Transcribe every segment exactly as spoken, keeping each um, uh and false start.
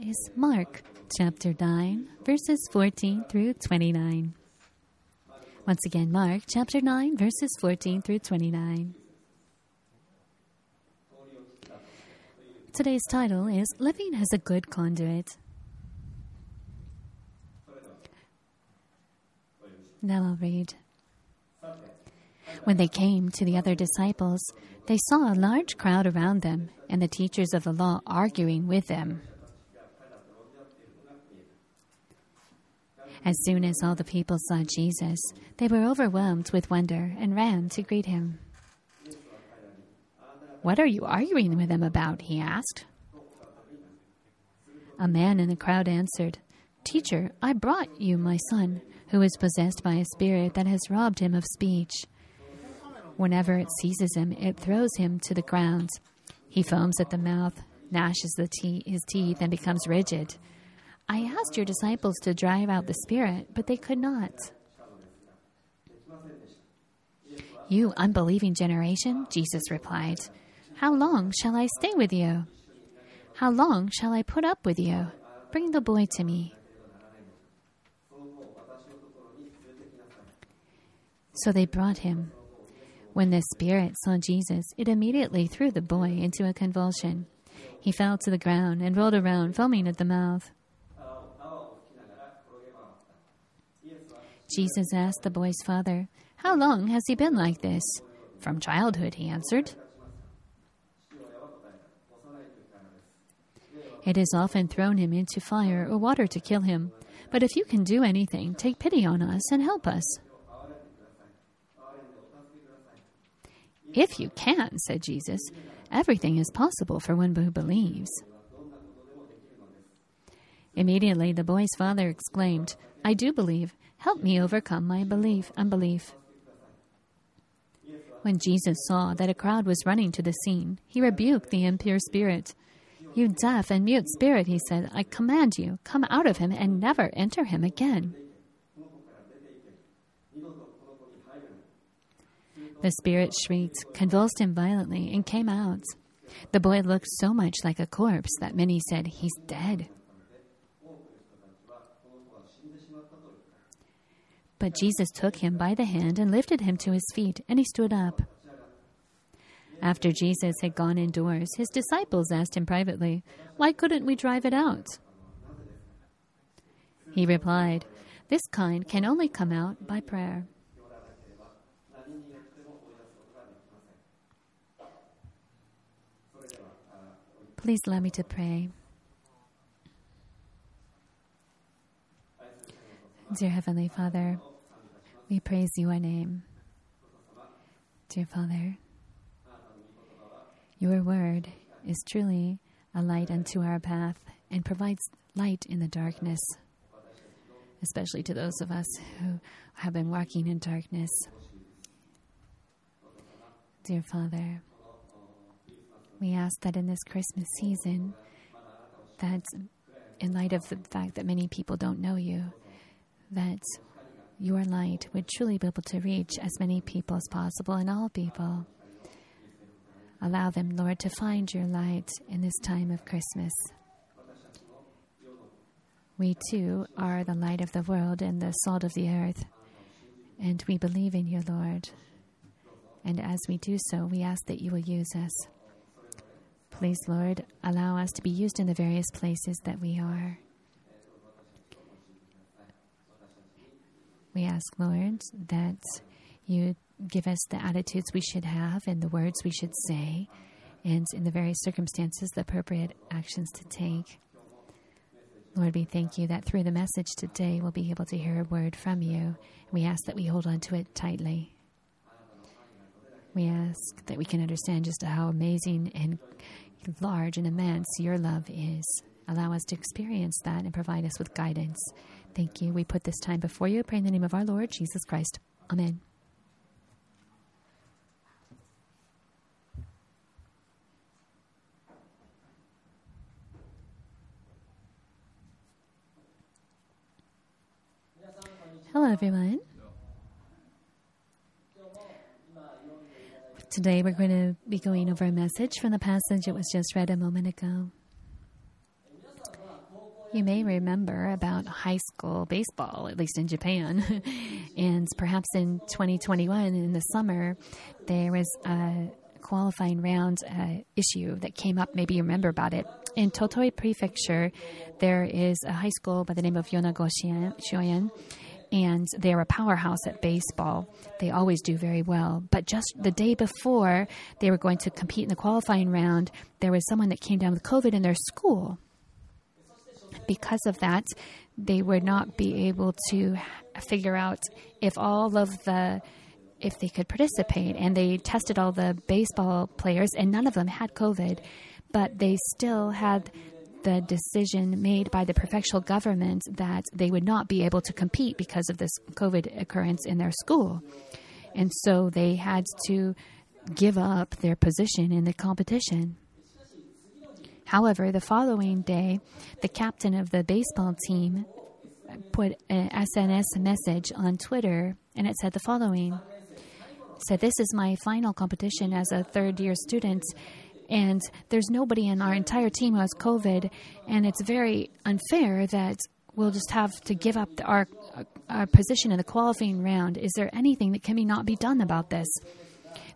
is Mark chapter nine, verses fourteen through twenty-nine. Once again, Mark chapter nine, verses fourteen through twenty-nine. Today's title is Living as a Good Conduit. Now I'll read. When they came to the other disciples, they saw a large crowd around them and the teachers of the law arguing with them. As soon as all the people saw Jesus, they were overwhelmed with wonder and ran to greet him. "What are you arguing with them about?" he asked. A man in the crowd answered, "Teacher, I brought you my son, who is possessed by a spirit that has robbed him of speech. Whenever it seizes him, it throws him to the ground. He foams at the mouth, gnashes the te- his teeth, and becomes rigid. I asked your disciples to drive out the spirit, but they could not. You unbelieving generation," Jesus replied, "how long shall I stay with you? How long shall I put up with you? Bring the boy to me." So they brought him. When the spirit saw Jesus, it immediately threw the boy into a convulsion. He fell to the ground and rolled around, foaming at the mouth. Jesus asked the boy's father, "How long has he been like this?" "From childhood," he answered. "It has often thrown him into fire or water to kill him. But if you can do anything, take pity on us and help us." "If you can," said Jesus, "everything is possible for one who believes." Immediately the boy's father exclaimed, "I do believe. Help me overcome my belief, unbelief." When Jesus saw that a crowd was running to the scene, he rebuked the impure spirit. "You deaf and mute spirit," he said, "I command you, come out of him and never enter him again." The spirit shrieked, convulsed him violently, and came out. The boy looked so much like a corpse that many said, "He's dead." But Jesus took him by the hand and lifted him to his feet, and he stood up. After Jesus had gone indoors, his disciples asked him privately, "Why couldn't we drive it out?" He replied, "This kind can only come out by prayer." Please allow me to pray. Dear Heavenly Father, we praise your name. Dear Father, your word is truly a light unto our path and provides light in the darkness, especially to those of us who have been walking in darkness. Dear Father, we ask that in this Christmas season, that in light of the fact that many people don't know you, that your light would truly be able to reach as many people as possible and all people. Allow them, Lord, to find your light in this time of Christmas. We too are the light of the world and the salt of the earth, and we believe in you, Lord. And as we do so, we ask that you will use us. Please, Lord, allow us to be used in the various places that we are. We ask, Lord, that you give us the attitudes we should have and the words we should say, and in the various circumstances, the appropriate actions to take. Lord, we thank you that through the message today, we'll be able to hear a word from you. We ask that we hold on to it tightly. We ask that we can understand just how amazing and large and immense your love is. Allow us to experience that and provide us with guidance. Thank you. We put this time before you. Pray in the name of our Lord Jesus Christ. Amen. Hello, everyone. Today we're going to be going over a message from the passage that was just read a moment ago. You may remember about high school baseball, at least in Japan. And perhaps in twenty twenty-one, in the summer, there was a qualifying round uh, issue that came up. Maybe you remember about it. In Totoi Prefecture, there is a high school by the name of Yonago Shoyan. And they're a powerhouse at baseball. They always do very well. But just the day before they were going to compete in the qualifying round, there was someone that came down with COVID in their school. Because of that, they would not be able to figure out if all of the, if they could participate. And they tested all the baseball players, and none of them had COVID. But they still had the decision made by the prefectural government that they would not be able to compete because of this COVID occurrence in their school. And so they had to give up their position in the competition. However, the following day, the captain of the baseball team put an S N S message on Twitter, and it said the following. It said, "This is my final competition as a third-year student, and there's nobody in our entire team who has COVID, and it's very unfair that we'll just have to give up the, our, our position in the qualifying round. Is there anything that can be not be done about this?"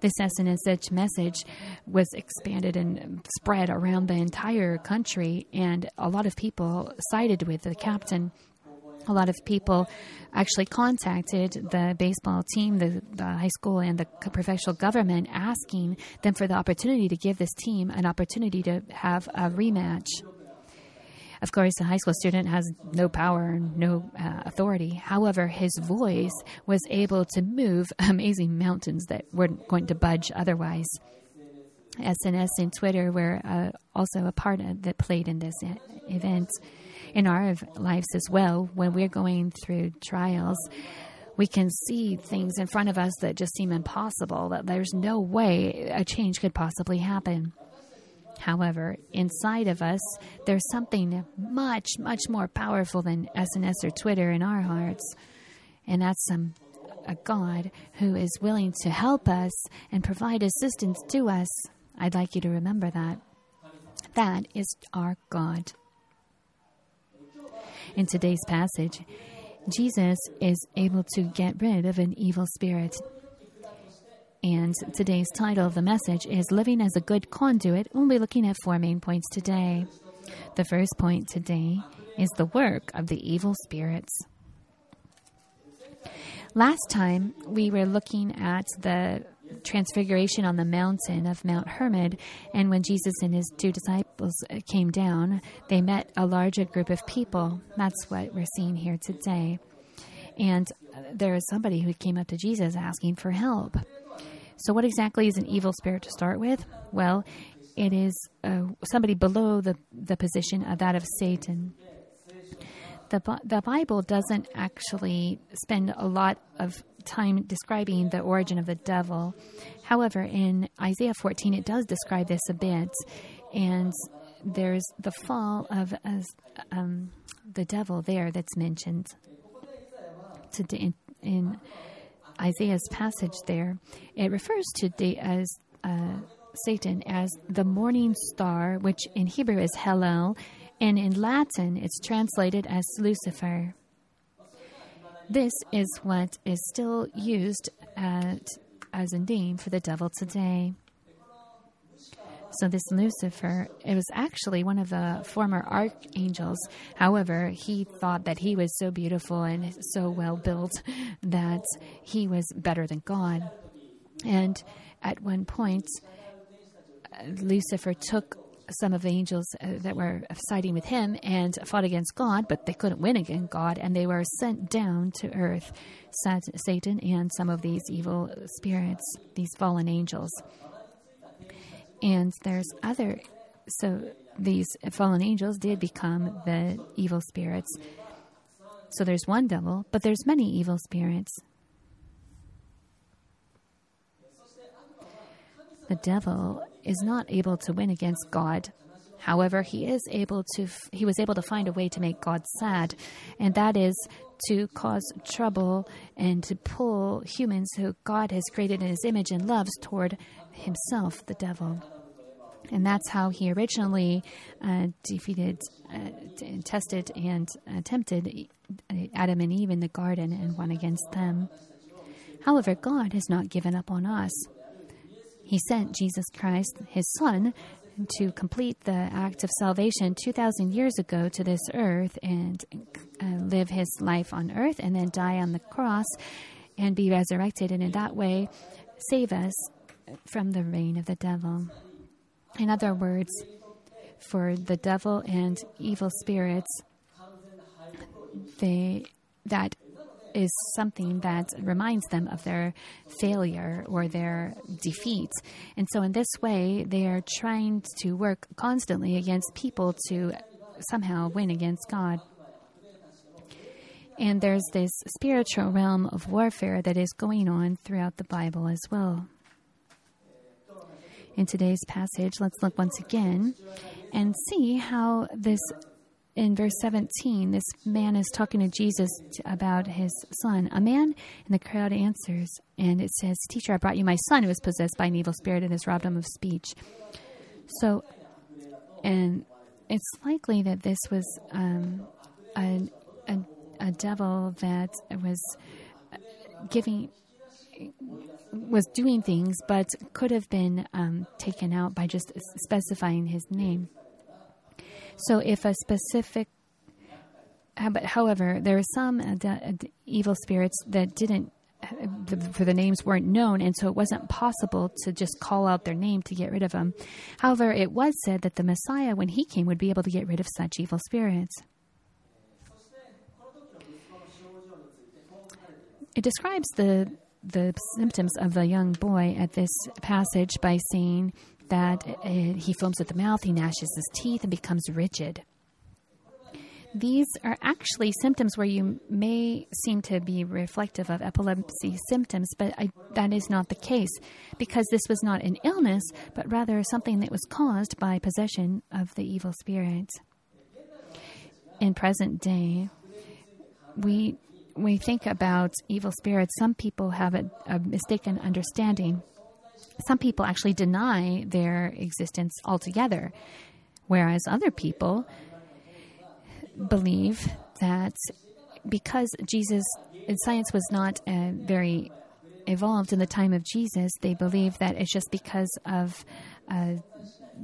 This S N S message was expanded and spread around the entire country, and a lot of people sided with the captain. A lot of people actually contacted the baseball team, the, the high school, and the prefectural government, asking them for the opportunity to give this team an opportunity to have a rematch. Of course, a high school student has no power, no uh, authority. However, his voice was able to move amazing mountains that weren't going to budge otherwise. S N S and Twitter were uh, also a part of that played in this event. In our lives as well, when we're going through trials, we can see things in front of us that just seem impossible, that there's no way a change could possibly happen. However, inside of us, there's something much, much more powerful than S N S or Twitter in our hearts, and that's some a God who is willing to help us and provide assistance to us. I'd like you to remember that. That is our God. In today's passage, Jesus is able to get rid of an evil spirit. And today's title of the message is Living as a Good Conduit. We'll be looking at four main points today. The first point today is the work of the evil spirits. Last time, we were looking at the transfiguration on the mountain of Mount Hermon, and when Jesus and his two disciples came down, they met a larger group of people. That's what we're seeing here today. And there is somebody who came up to Jesus asking for help. So what exactly is an evil spirit to start with? Well, it is uh, somebody below the, the position of that of Satan. The, the Bible doesn't actually spend a lot of time describing the origin of the devil. However, in Isaiah fourteen, it does describe this a bit. And there's the fall of uh, um, the devil there that's mentioned in, in Isaiah's passage there. It refers to the, as uh, Satan as the morning star, which in Hebrew is Hellel, and in Latin it's translated as Lucifer. This is what is still used at, as a name for the devil today. So this Lucifer, it was actually one of the former archangels. However, he thought that he was so beautiful and so well built that he was better than God. And at one point, Lucifer took some of the angels that were siding with him and fought against God, but they couldn't win against God, and they were sent down to earth, Satan and some of these evil spirits, these fallen angels. And there's other, so these fallen angels did become the evil spirits. So there's one devil, but there's many evil spirits. The devil is not able to win against God. However, he is able to. F- he was able to find a way to make God sad, and that is to cause trouble and to pull humans who God has created in his image and loves toward himself, the devil. And that's how he originally uh, defeated, uh, tested, and uh, tempted Adam and Eve in the garden and won against them. However, God has not given up on us. He sent Jesus Christ, his Son, to complete the act of salvation two thousand years ago to this earth and uh, live his life on earth and then die on the cross and be resurrected, and in that way save us from the reign of the devil. In other words, for the devil and evil spirits, they, that is something that reminds them of their failure or their defeat. And so in this way, they are trying to work constantly against people to somehow win against God. And there's this spiritual realm of warfare that is going on throughout the Bible as well. In today's passage, let's look once again and see how this, in verse seventeen, this man is talking to Jesus about his son. A man in the crowd answers, and it says, "Teacher, I brought you my son who is possessed by an evil spirit and has robbed him of speech." So, and it's likely that this was um, a, a, a devil that was giving... was doing things, but could have been um, taken out by just specifying his name. So if a specific, however, there are some evil spirits that didn't, for the names weren't known, and so it wasn't possible to just call out their name to get rid of them. However, it was said that the Messiah, when he came, would be able to get rid of such evil spirits. It describes the the symptoms of the young boy at this passage by saying that uh, he foams at the mouth, he gnashes his teeth, and becomes rigid. These are actually symptoms where you may seem to be reflective of epilepsy symptoms, but I, that is not the case, because this was not an illness, but rather something that was caused by possession of the evil spirit. In present day, we... we think about evil spirits, some people have a, a mistaken understanding. Some people actually deny their existence altogether, whereas other people believe that because Jesus, science was not uh, very evolved in the time of Jesus, they believe that it's just because of uh,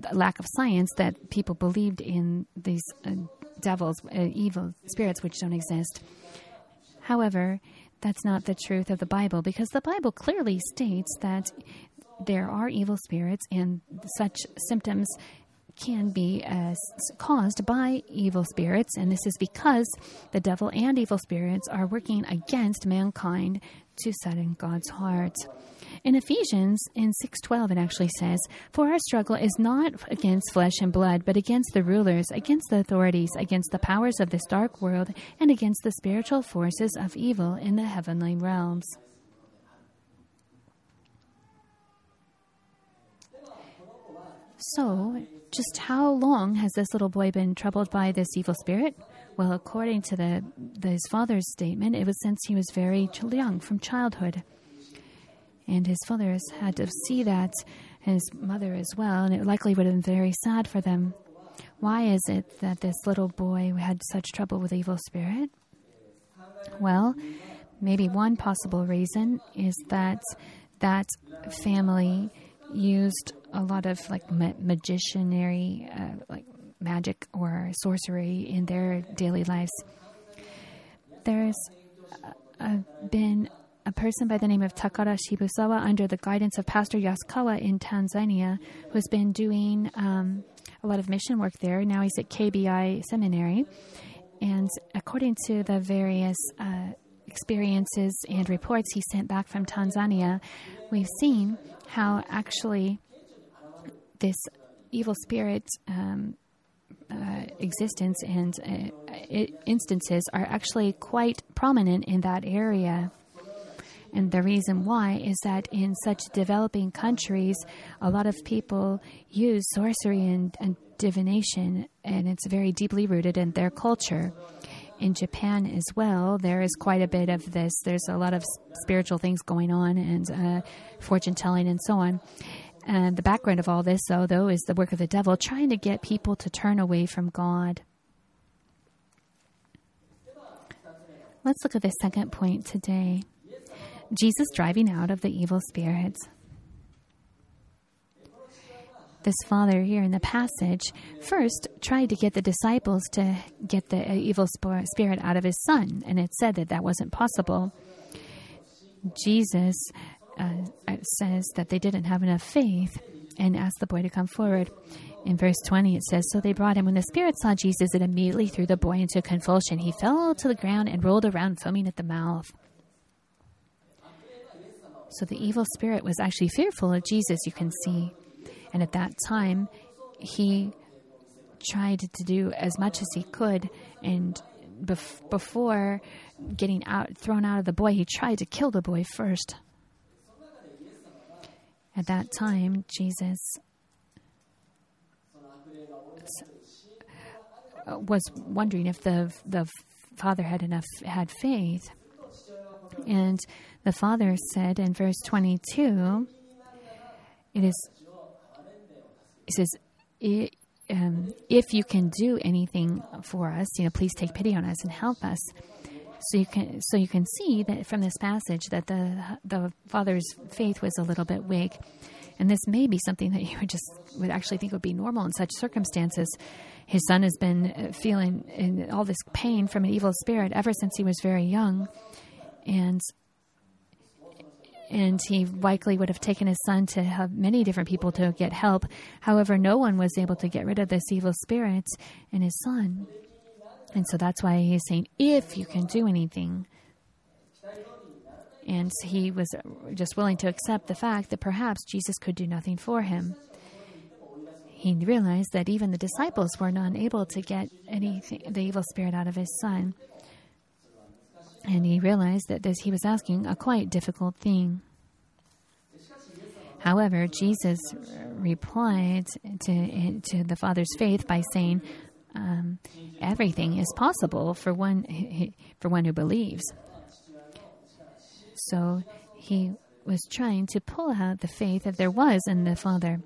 the lack of science that people believed in these uh, devils, uh, evil spirits which don't exist. However, that's not the truth of the Bible, because the Bible clearly states that there are evil spirits, and such symptoms can be uh, caused by evil spirits. And this is because the devil and evil spirits are working against mankind to sadden God's heart. In Ephesians, in six twelve, it actually says, "For our struggle is not against flesh and blood, but against the rulers, against the authorities, against the powers of this dark world, and against the spiritual forces of evil in the heavenly realms." So, just how long has this little boy been troubled by this evil spirit? Well, according to the, the his father's statement, it was since he was very young, from childhood. And his father had to see that, and his mother as well, and it likely would have been very sad for them. Why is it that this little boy had such trouble with evil spirit? Well, maybe one possible reason is that that family used a lot of like ma- magicianary, uh, like magic or sorcery in their daily lives. There's a, a, been a person by the name of Takara Shibusawa, under the guidance of Pastor Yaskawa in Tanzania, who's been doing um, a lot of mission work there. Now he's at K B I Seminary. And according to the various uh, experiences and reports he sent back from Tanzania, we've seen how actually this evil spirit um, uh, existence and uh, instances are actually quite prominent in that area. And the reason why is that in such developing countries, a lot of people use sorcery and, and divination, and it's very deeply rooted in their culture. In Japan as well, there is quite a bit of this. There's a lot of spiritual things going on, and uh, fortune telling and so on. Uh, the background of all this, though, though, is the work of the devil, trying to get people to turn away from God. Let's look at the second point today. Jesus driving out of the evil spirits. This father here in the passage first tried to get the disciples to get the evil spirit out of his son, and it said that that wasn't possible. Jesus uh, says that they didn't have enough faith and asked the boy to come forward. In verse twenty, it says, "So they brought him. When the spirit saw Jesus, it immediately threw the boy into a convulsion. He fell to the ground and rolled around, foaming at the mouth." So the evil spirit was actually fearful of Jesus, you can see. And at that time, he tried to do as much as he could. And bef- before getting out, thrown out of the boy, he tried to kill the boy first. At that time, Jesus was wondering if the the father had enough had faith. And the father said in verse twenty-two, it is. He says, I, um, if you can do anything for us, you know, please take pity on us and help us. So you can, so you can see that from this passage that the the father's faith was a little bit weak, and this may be something that you would just would actually think would be normal in such circumstances. His son has been feeling in all this pain from an evil spirit ever since he was very young, and. And he likely would have taken his son to have many different people to get help. However, no one was able to get rid of this evil spirit in his son. And so that's why he's saying, if you can do anything. And he was just willing to accept the fact that perhaps Jesus could do nothing for him. He realized that even the disciples were not able to get anything, the evil spirit out of his son. And he realized that this, he was asking a quite difficult thing. However, Jesus replied to, to the father's faith by saying, um, everything is possible for one, for one who believes. So he was trying to pull out the faith that there was in the father.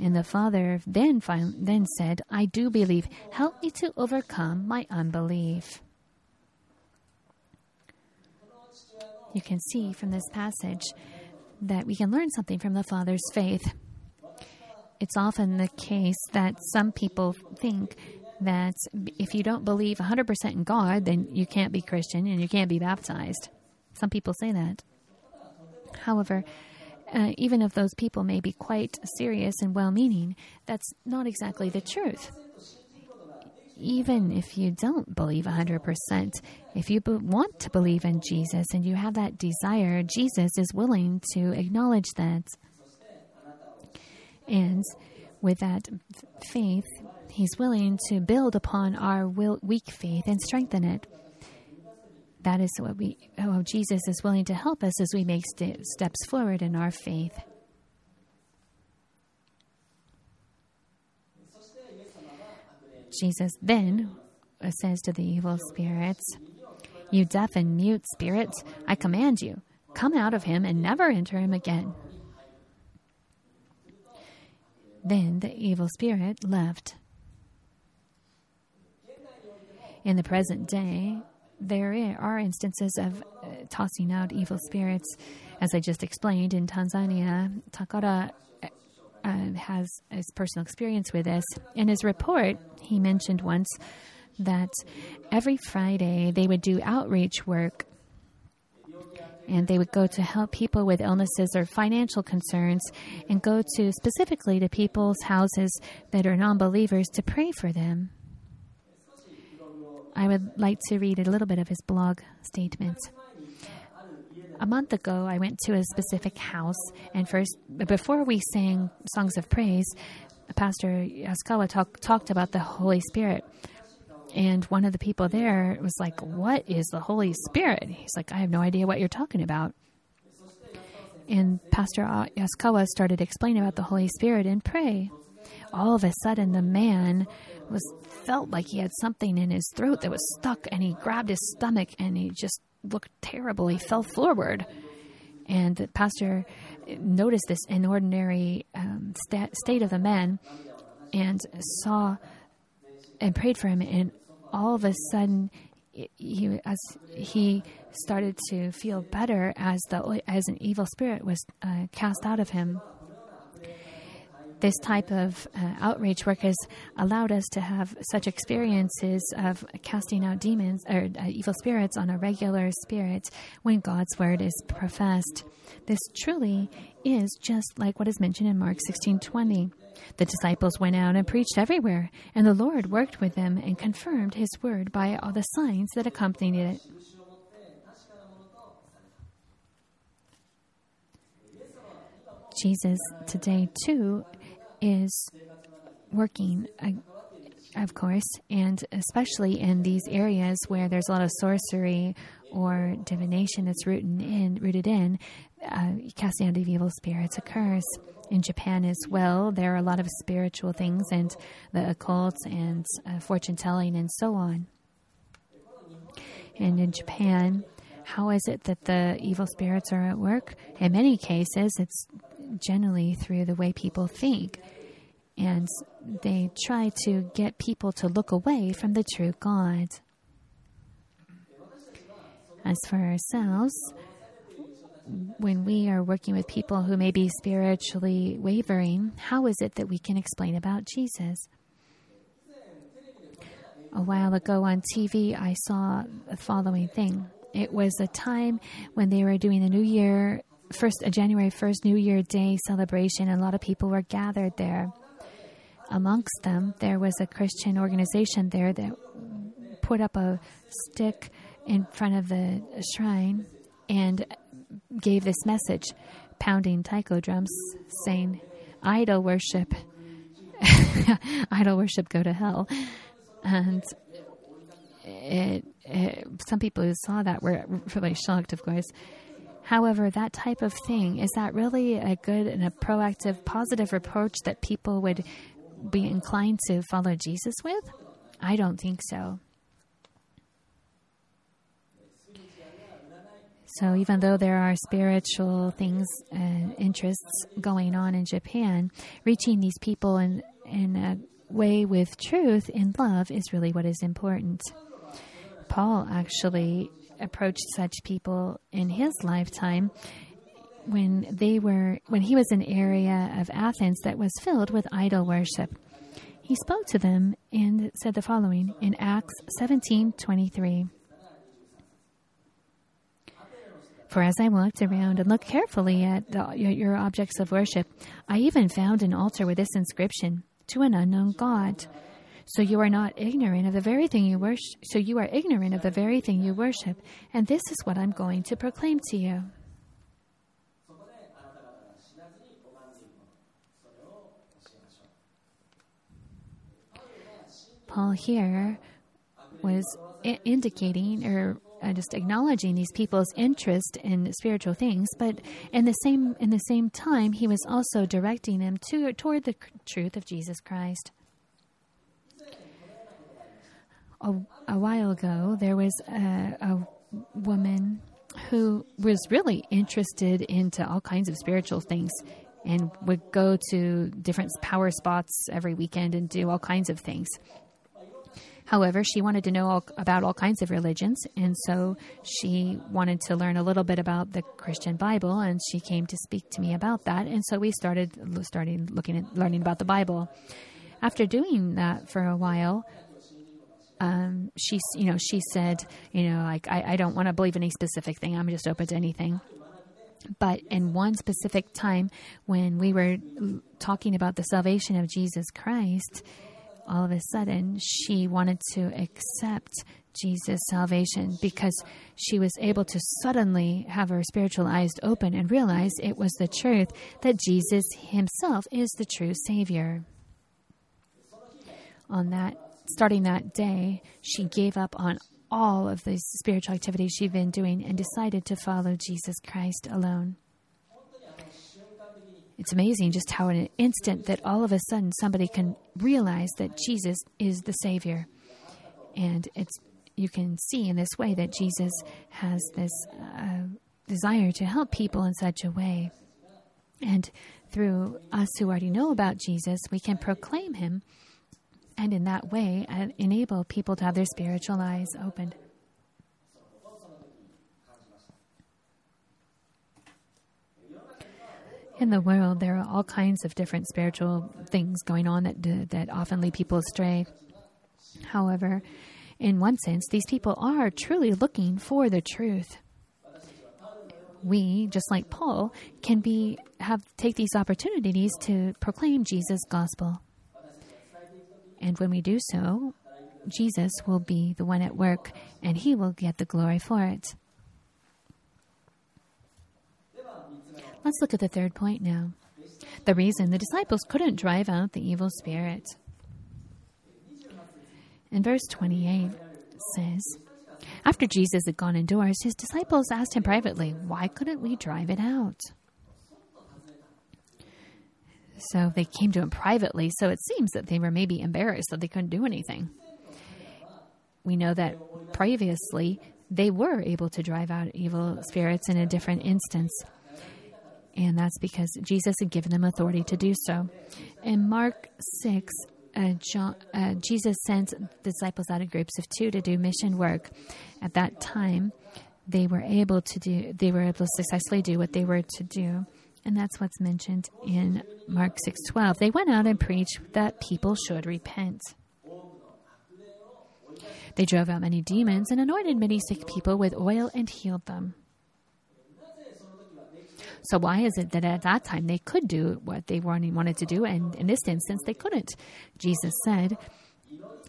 And the father then, then said, "I do believe. Help me to overcome my unbelief." You can see from this passage that we can learn something from the father's faith. It's often the case that some people think that if you don't believe one hundred percent in God, then you can't be Christian and you can't be baptized. Some people say that. However, uh, even if those people may be quite serious and well-meaning, that's not exactly the truth. Even if you don't believe one hundred percent, if you want to believe in Jesus and you have that desire, Jesus is willing to acknowledge that. And with that faith, he's willing to build upon our weak faith and strengthen it. That is what we, oh, Jesus is willing to help us as we make st- steps forward in our faith. Jesus then says to the evil spirits, "You deaf and mute spirits, I command you, come out of him and never enter him again." Then the evil spirit left. In the present day, there are instances of uh, tossing out evil spirits. As I just explained, in Tanzania, Takara Uh, has his personal experience with this. In his report, he mentioned once that every Friday they would do outreach work, and they would go to help people with illnesses or financial concerns, and go to specifically to people's houses that are non-believers to pray for them. I would like to read a little bit of his blog statement. "A month ago, I went to a specific house, and first, before we sang songs of praise, Pastor Ascala talk, talked about the Holy Spirit. And one of the people there was like, 'What is the Holy Spirit?' He's like, 'I have no idea what you're talking about.' And Pastor Yaskawa started explaining about the Holy Spirit and pray. All of a sudden, the man was felt like he had something in his throat that was stuck, and he grabbed his stomach, and he just looked terrible. He fell forward, And the pastor noticed this inordinary um, sta- state of the man and saw and prayed for him. And all of a sudden, he as he started to feel better as the as an evil spirit was uh, cast out of him. This type of uh, outreach work has allowed us to have such experiences of casting out demons or uh, evil spirits on a regular spirit when God's word is professed. This truly is just like what is mentioned in Mark sixteen twenty. The disciples went out and preached everywhere, and the Lord worked with them and confirmed his word by all the signs that accompanied it. Jesus today, too, is working, of course, and especially in these areas where there's a lot of sorcery or divination that's rooted in, rooted in uh, casting out of evil spirits occurs. In Japan as well, there are a lot of spiritual things and the occult and uh, fortune-telling and so on. And in Japan, how is it that the evil spirits are at work? In many cases, it's generally through the way people think, and they try to get people to look away from the true God. As for ourselves, when we are working with people who may be spiritually wavering, how is it that we can explain about Jesus? A while ago on T V, I saw the following thing. It was a time when they were doing the New Year First January first New Year Day celebration, and a lot of people were gathered there. Amongst them, there was a Christian organization there that put up a stick in front of the shrine and gave this message, pounding taiko drums, saying, "Idol worship, idol worship, go to hell." And it, it, some people who saw that were really shocked, of course. However, that type of thing, is that really a good and a proactive, positive approach that people would be inclined to follow Jesus with? I don't think so. So even though there are spiritual things and uh, interests going on in Japan, reaching these people in, in a way with truth and love is really what is important. Paul actually approached such people in his lifetime when they were when he was in an area of Athens that was filled with idol worship. He spoke to them and said the following in Acts seventeen twenty-three. "For as I walked around and looked carefully at the, your, your objects of worship, I even found an altar with this inscription, 'To an unknown God.' So you are not ignorant of the very thing you worship. So you are ignorant of the very thing you worship, and this is what I'm going to proclaim to you." Paul here was I- indicating or uh, just acknowledging these people's interest in spiritual things, but in the same in the same time, he was also directing them to toward the c- truth of Jesus Christ. A, a while ago, there was a, a woman who was really interested into all kinds of spiritual things and would go to different power spots every weekend and do all kinds of things. However, she wanted to know all, about all kinds of religions, and so she wanted to learn a little bit about the Christian Bible, and she came to speak to me about that, and so we started started looking at learning about the Bible. After doing that for a while, Um, she, you know, she said, you know, like, I, I don't want to believe in any specific thing. I'm just open to anything. But in one specific time when we were talking about the salvation of Jesus Christ, all of a sudden she wanted to accept Jesus' salvation because she was able to suddenly have her spiritual eyes open and realize it was the truth that Jesus himself is the true Savior. On that Starting that day, she gave up on all of the spiritual activities she'd been doing and decided to follow Jesus Christ alone. It's amazing just how in an instant that all of a sudden somebody can realize that Jesus is the Savior. And it's you can see in this way that Jesus has this uh, desire to help people in such a way. And through us who already know about Jesus, we can proclaim him, and in that way enable people to have their spiritual eyes opened. In the world, there are all kinds of different spiritual things going on that do, that often lead people astray. However, in one sense, these people are truly looking for the truth. We, just like Paul, can be have take these opportunities to proclaim Jesus' gospel. And when we do so, Jesus will be the one at work, and he will get the glory for it. Let's look at the third point now. The reason the disciples couldn't drive out the evil spirit. In verse twenty-eight, it says, after Jesus had gone indoors, his disciples asked him privately, why couldn't we drive it out? So they came to him privately, so it seems that they were maybe embarrassed that they couldn't do anything. We know that previously they were able to drive out evil spirits in a different instance. And that's because Jesus had given them authority to do so. In Mark six, uh, John, uh, Jesus sent disciples out of groups of two to do mission work. At that time, they were able to do. They were able to successfully do what they were to do, and that's what's mentioned in Mark six twelve. They went out and preached that people should repent. They drove out many demons and anointed many sick people with oil and healed them. So why is it that at that time they could do what they wanted to do, and in this instance they couldn't? Jesus said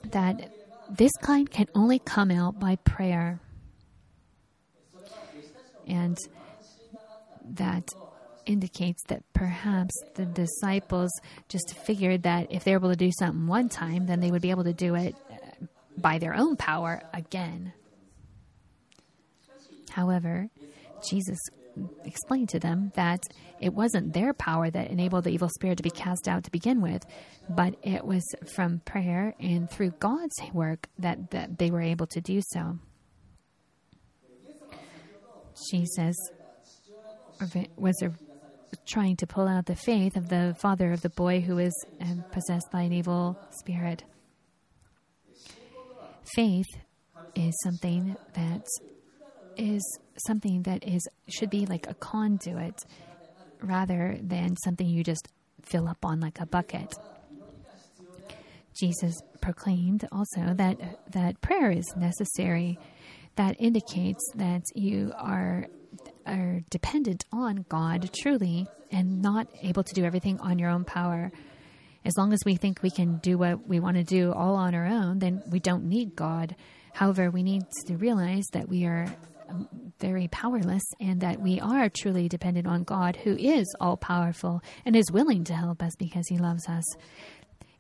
that this kind can only come out by prayer, and that indicates that perhaps the disciples just figured that if they were able to do something one time, then they would be able to do it by their own power again. However, Jesus explained to them that it wasn't their power that enabled the evil spirit to be cast out to begin with, but it was from prayer and through God's work that, that they were able to do so. Jesus was trying to pull out the faith of the father of the boy who is possessed by an evil spirit. Faith is something that is something that is should be like a conduit rather than something you just fill up on like a bucket. Jesus proclaimed also that that prayer is necessary. That indicates that you are are dependent on God truly and not able to do everything on your own power. As long as we think we can do what we want to do all on our own, then we don't need God. However, we need to realize that we are very powerless and that we are truly dependent on God, who is all-powerful and is willing to help us because he loves us.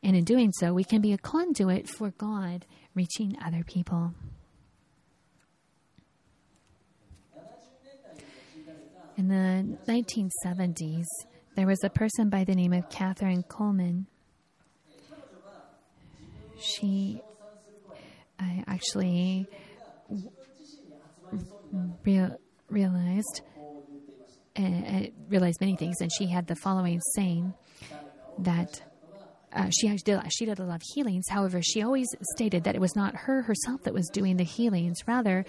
And in doing so, we can be a conduit for God reaching other people. In the nineteen seventies, there was a person by the name of Catherine Coleman. She I actually Real, realized uh, realized many things, and she had the following saying that uh, she actually did, she did a lot of healings. However, she always stated that it was not her herself that was doing the healings, rather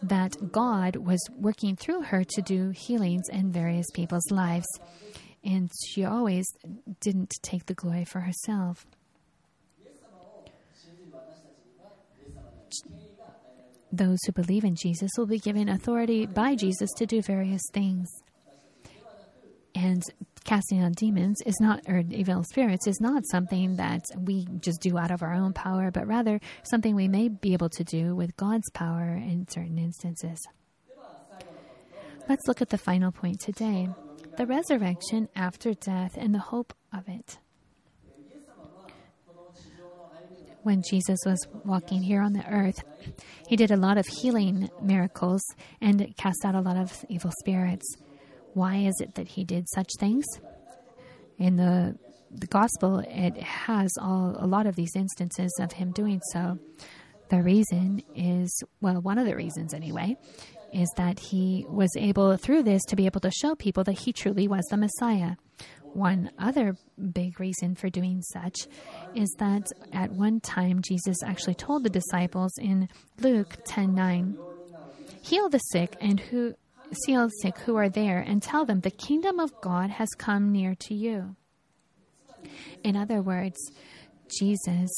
that God was working through her to do healings in various people's lives, and she always didn't take the glory for herself. Those who believe in Jesus will be given authority by Jesus to do various things. And casting out demons is not, or evil spirits is not something that we just do out of our own power, but rather something we may be able to do with God's power in certain instances. Let's look at the final point today, the resurrection after death and the hope of it. When Jesus was walking here on the earth, he did a lot of healing miracles and cast out a lot of evil spirits. Why is it that he did such things? In the, the gospel, it has all, a lot of these instances of him doing so. The reason is, well, one of the reasons anyway, is that he was able, through this, to be able to show people that he truly was the Messiah. One other big reason for doing such is that at one time, Jesus actually told the disciples in Luke ten nine, heal the sick and who heal the sick who are there and tell them the kingdom of God has come near to you. In other words, Jesus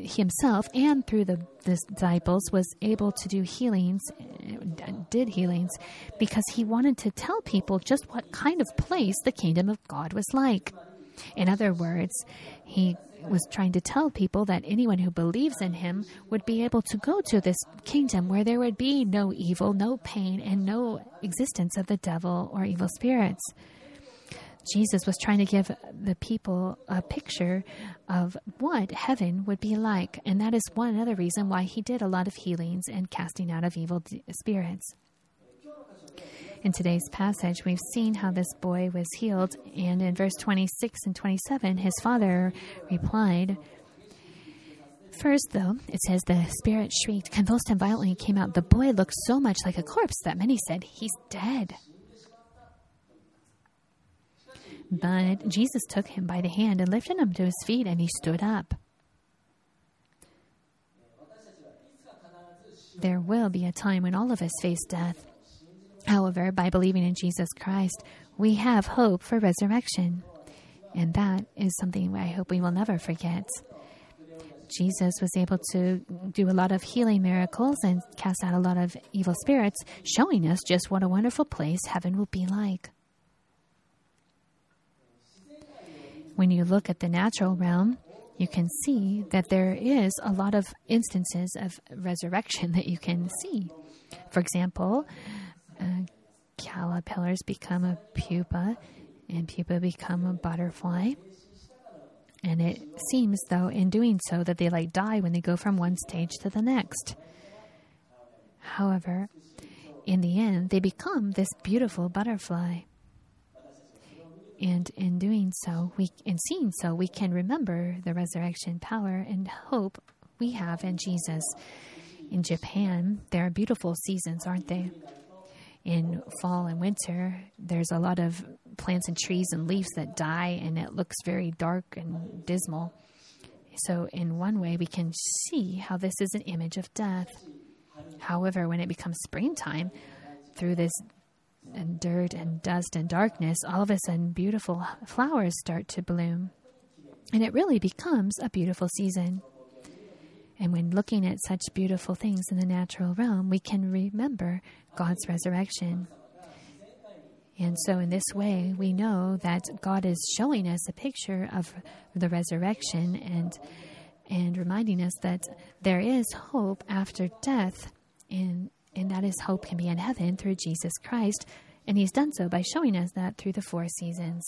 himself and through the disciples was able to do healings, did healings, because he wanted to tell people just what kind of place the kingdom of God was like. In other words, he was trying to tell people that anyone who believes in him would be able to go to this kingdom where there would be no evil, no pain, and no existence of the devil or evil spirits. Jesus was trying to give the people a picture of what heaven would be like, and that is one other reason why he did a lot of healings and casting out of evil spirits. In today's passage, we've seen how this boy was healed, and in verse twenty-six and twenty-seven, his father replied. First, though, it says the spirit shrieked, convulsed him violently, came out. The boy looked so much like a corpse that many said, he's dead. But Jesus took him by the hand and lifted him to his feet, and he stood up. There will be a time when all of us face death. However, by believing in Jesus Christ, we have hope for resurrection. And that is something I hope we will never forget. Jesus was able to do a lot of healing miracles and cast out a lot of evil spirits, showing us just what a wonderful place heaven will be like. When you look at the natural realm, you can see that there is a lot of instances of resurrection that you can see. For example, uh, caterpillars become a pupa, and pupa become a butterfly. And it seems, though, in doing so, that they like die when they go from one stage to the next. However, in the end, they become this beautiful butterfly. And in doing so, we in seeing so, we can remember the resurrection power and hope we have in Jesus. In Japan, there are beautiful seasons, aren't they? In fall and winter, there's a lot of plants and trees and leaves that die, and it looks very dark and dismal. So in one way, we can see how this is an image of death. However, when it becomes springtime, through this and dirt and dust and darkness, all of a sudden beautiful flowers start to bloom. And it really becomes a beautiful season. And when looking at such beautiful things in the natural realm, we can remember God's resurrection. And so in this way, we know that God is showing us a picture of the resurrection and and reminding us that there is hope after death in And that is hope can be in heaven through Jesus Christ. And he's done so by showing us that through the four seasons.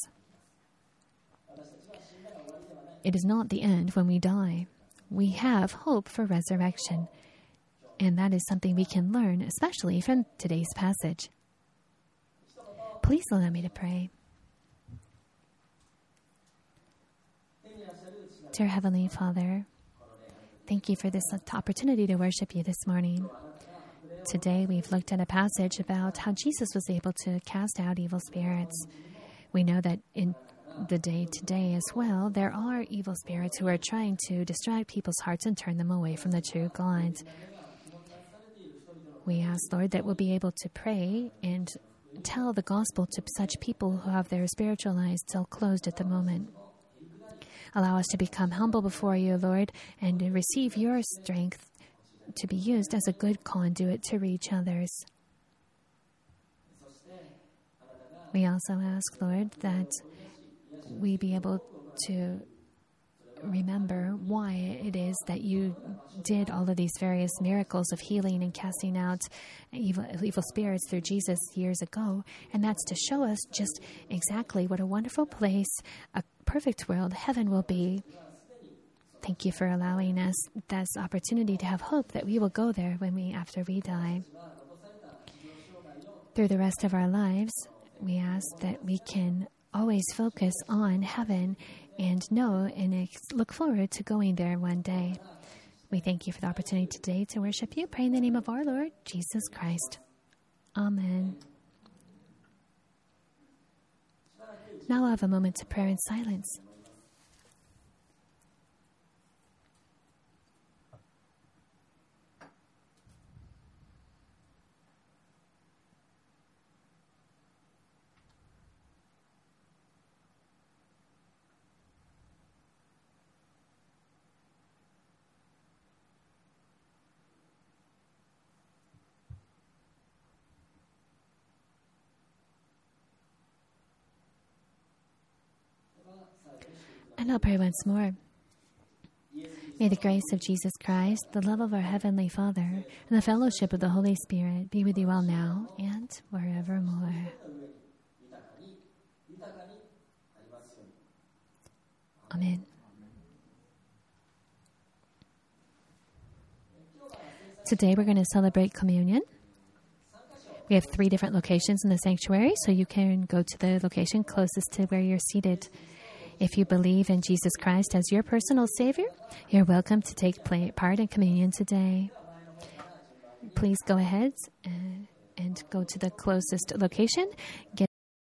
It is not the end when we die. We have hope for resurrection. And that is something we can learn, especially from today's passage. Please allow me to pray. Dear Heavenly Father, thank you for this opportunity to worship you this morning. Today, we've looked at a passage about how Jesus was able to cast out evil spirits. We know that in the day today as well, there are evil spirits who are trying to distract people's hearts and turn them away from the true God. We ask, Lord, that we'll be able to pray and tell the gospel to such people who have their spiritual eyes still closed at the moment. Allow us to become humble before you, Lord, and to receive your strength to be used as a good conduit to reach others. We also ask, Lord, that we be able to remember why it is that you did all of these various miracles of healing and casting out evil, evil spirits through Jesus years ago, and that's to show us just exactly what a wonderful place, a perfect world, heaven will be. Thank you for allowing us this opportunity to have hope that we will go there when we, after we die. Through the rest of our lives, we ask that we can always focus on heaven and know and look forward to going there one day. We thank you for the opportunity today to worship you. Pray in the name of our Lord, Jesus Christ. Amen. Now I have a moment to pray in silence. And I'll pray once more. May the grace of Jesus Christ, the love of our Heavenly Father, and the fellowship of the Holy Spirit be with you all now and forevermore. Amen. Today we're going to celebrate communion. We have three different locations in the sanctuary, so you can go to the location closest to where you're seated. If you believe in Jesus Christ as your personal Savior, you're welcome to take part in communion today. Please go ahead and go to the closest location. Get